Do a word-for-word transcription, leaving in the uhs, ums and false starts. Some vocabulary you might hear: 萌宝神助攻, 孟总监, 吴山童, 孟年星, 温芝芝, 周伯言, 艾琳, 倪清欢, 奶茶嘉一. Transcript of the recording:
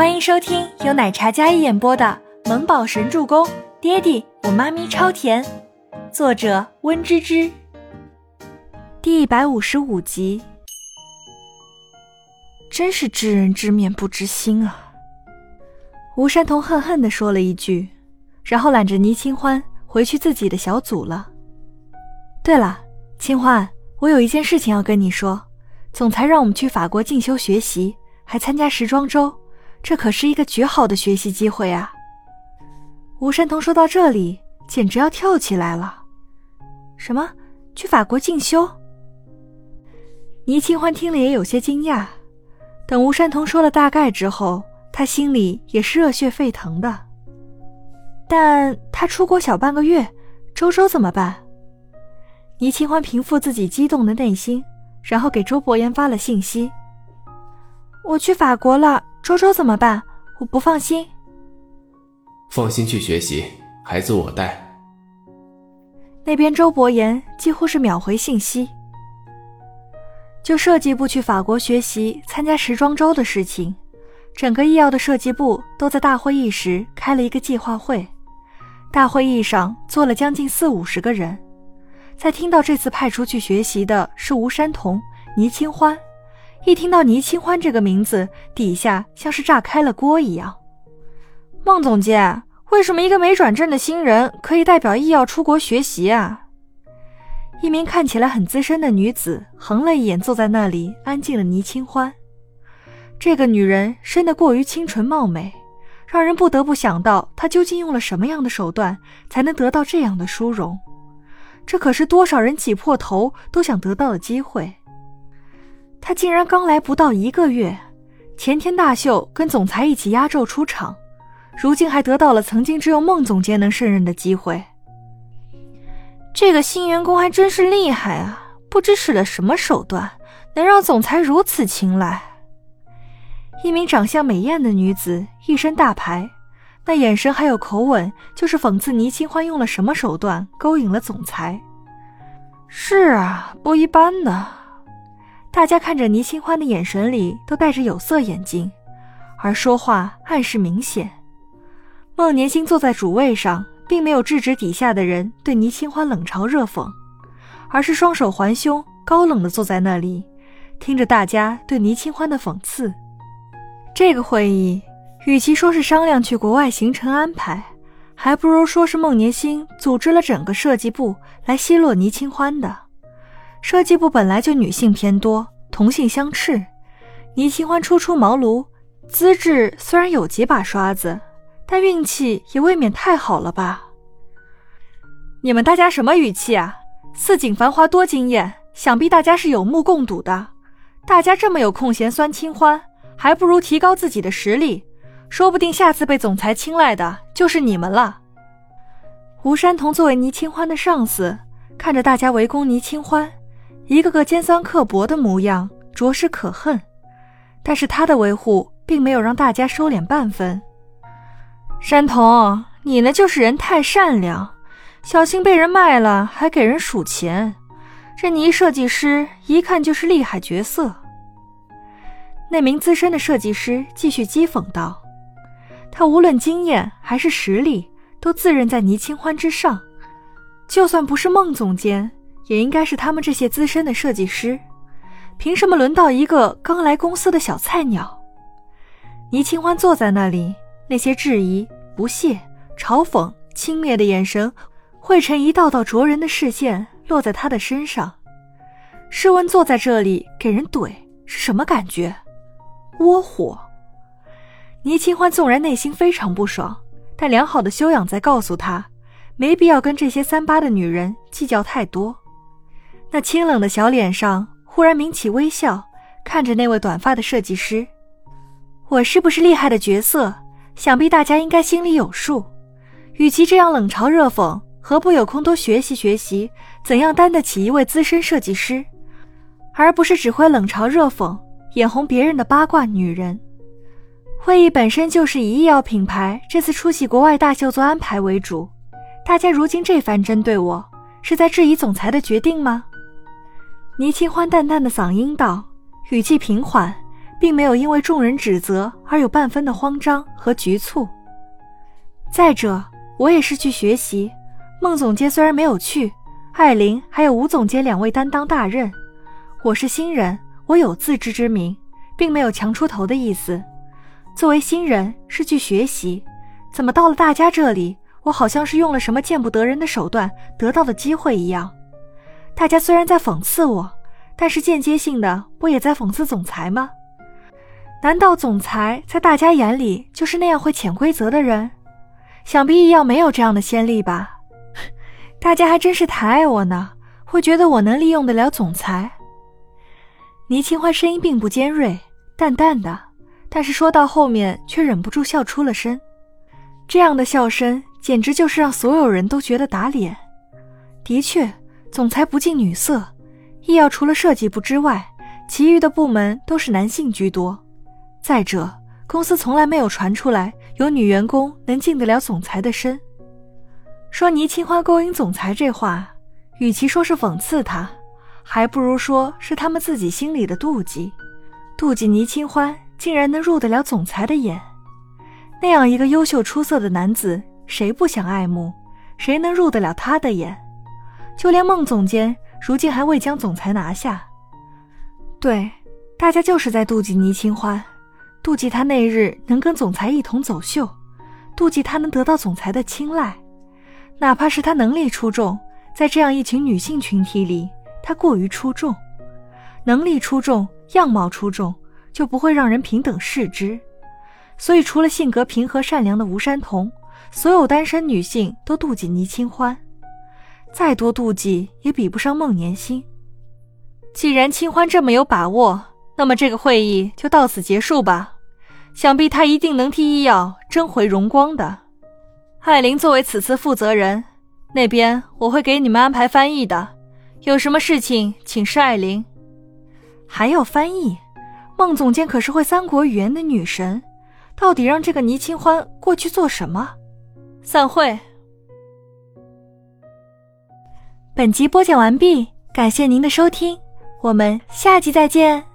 欢迎收听由奶茶嘉一演播的《萌宝神助攻》，爹地我妈咪超甜，作者温芝芝。第一百五十五集。真是知人知面不知心啊，吴山童恨恨地说了一句，然后揽着倪清欢回去自己的小组了。对了，清欢，我有一件事情要跟你说，总裁让我们去法国进修学习，还参加时装周，这可是一个绝好的学习机会啊。吴山童说到这里简直要跳起来了。什么？去法国进修？倪清欢听了也有些惊讶，等吴山童说了大概之后，他心里也是热血沸腾的。但他出国小半个月，周周怎么办？倪清欢平复自己激动的内心，然后给周伯言发了信息。我去法国了，周周怎么办？我不放心。放心去学习，孩子我带。那边周伯言几乎是秒回信息。就设计部去法国学习参加时装周的事情，整个医药的设计部都在大会议时开了一个计划会，大会议上坐了将近四五十个人。在听到这次派出去学习的是吴山童、倪清欢，一听到倪清欢这个名字，底下像是炸开了锅一样。孟总监，为什么一个没转正的新人可以代表医药出国学习啊？一名看起来很资深的女子横了一眼坐在那里安静的倪清欢。这个女人生得过于清纯貌美，让人不得不想到她究竟用了什么样的手段才能得到这样的殊荣。这可是多少人挤破头都想得到的机会。她竟然刚来不到一个月，前天大秀跟总裁一起压轴出场，如今还得到了曾经只有孟总监能胜任的机会。这个新员工还真是厉害啊，不知使了什么手段，能让总裁如此青睐。一名长相美艳的女子一身大牌，那眼神还有口吻就是讽刺倪清欢用了什么手段勾引了总裁。是啊，不一般的。大家看着倪清欢的眼神里都带着有色眼镜，而说话暗示明显。孟年星坐在主位上，并没有制止底下的人对倪清欢冷嘲热讽，而是双手环胸，高冷地坐在那里，听着大家对倪清欢的讽刺。这个会议与其说是商量去国外行程安排，还不如说是孟年星组织了整个设计部来奚落倪清欢的。设计部本来就女性偏多，同性相斥，倪清欢初出茅庐，资质虽然有几把刷子，但运气也未免太好了吧。你们大家什么语气啊？四锦繁华多惊艳，想必大家是有目共睹的。大家这么有空闲酸清欢，还不如提高自己的实力，说不定下次被总裁青睐的就是你们了。吴山童作为倪清欢的上司，看着大家围攻倪清欢，一个个尖酸刻薄的模样着实可恨，但是他的维护并没有让大家收敛半分。山童，你呢就是人太善良，小心被人卖了还给人数钱，这倪设计师一看就是厉害角色。那名资深的设计师继续讥讽道，他无论经验还是实力都自认在倪清欢之上，就算不是孟总监也应该是他们这些资深的设计师，凭什么轮到一个刚来公司的小菜鸟？倪清欢坐在那里，那些质疑、不屑、嘲讽、轻蔑的眼神汇成一道道灼人的视线落在他的身上。试问坐在这里给人怼是什么感觉？窝火。倪清欢纵然内心非常不爽，但良好的修养在告诉他，没必要跟这些三八的女人计较太多。那清冷的小脸上忽然抿起微笑，看着那位短发的设计师。我是不是厉害的角色，想必大家应该心里有数。与其这样冷嘲热讽，何不有空多学习学习怎样担得起一位资深设计师，而不是只会冷嘲热讽，眼红别人的八卦女人。会议本身就是以医药品牌这次出席国外大秀做安排为主，大家如今这番针对我，是在质疑总裁的决定吗？倪清欢淡淡的嗓音道，语气平缓，并没有因为众人指责而有半分的慌张和局促。再者，我也是去学习，孟总监虽然没有去，艾琳还有吴总监两位担当大任，我是新人，我有自知之明，并没有强出头的意思。作为新人是去学习，怎么到了大家这里，我好像是用了什么见不得人的手段得到的机会一样。大家虽然在讽刺我，但是间接性的不也在讽刺总裁吗？难道总裁在大家眼里就是那样会潜规则的人？想必医药没有这样的先例吧。大家还真是太爱我呢，会觉得我能利用得了总裁。倪清欢声音并不尖锐，淡淡的，但是说到后面却忍不住笑出了声。这样的笑声简直就是让所有人都觉得打脸。的确，总裁不近女色，医药除了设计部之外，其余的部门都是男性居多。再者，公司从来没有传出来有女员工能进得了总裁的身。说倪清欢勾引总裁这话，与其说是讽刺他，还不如说是他们自己心里的妒忌，妒忌倪清欢竟然能入得了总裁的眼。那样一个优秀出色的男子，谁不想爱慕？谁能入得了他的眼？就连孟总监如今还未将总裁拿下。对，大家就是在妒忌倪清欢，妒忌他那日能跟总裁一同走秀，妒忌他能得到总裁的青睐。哪怕是他能力出众，在这样一群女性群体里，他过于出众。能力出众，样貌出众，就不会让人平等视之。所以除了性格平和善良的吴山童，所有单身女性都妒忌倪清欢。再多妒忌也比不上孟年星。既然清欢这么有把握，那么这个会议就到此结束吧。想必他一定能替医药争回荣光的。艾琳作为此次负责人，那边我会给你们安排翻译的，有什么事情请示艾琳。还有翻译，孟总监可是会三国语言的女神，到底让这个倪清欢过去做什么？散会。本集播讲完毕，感谢您的收听，我们下集再见。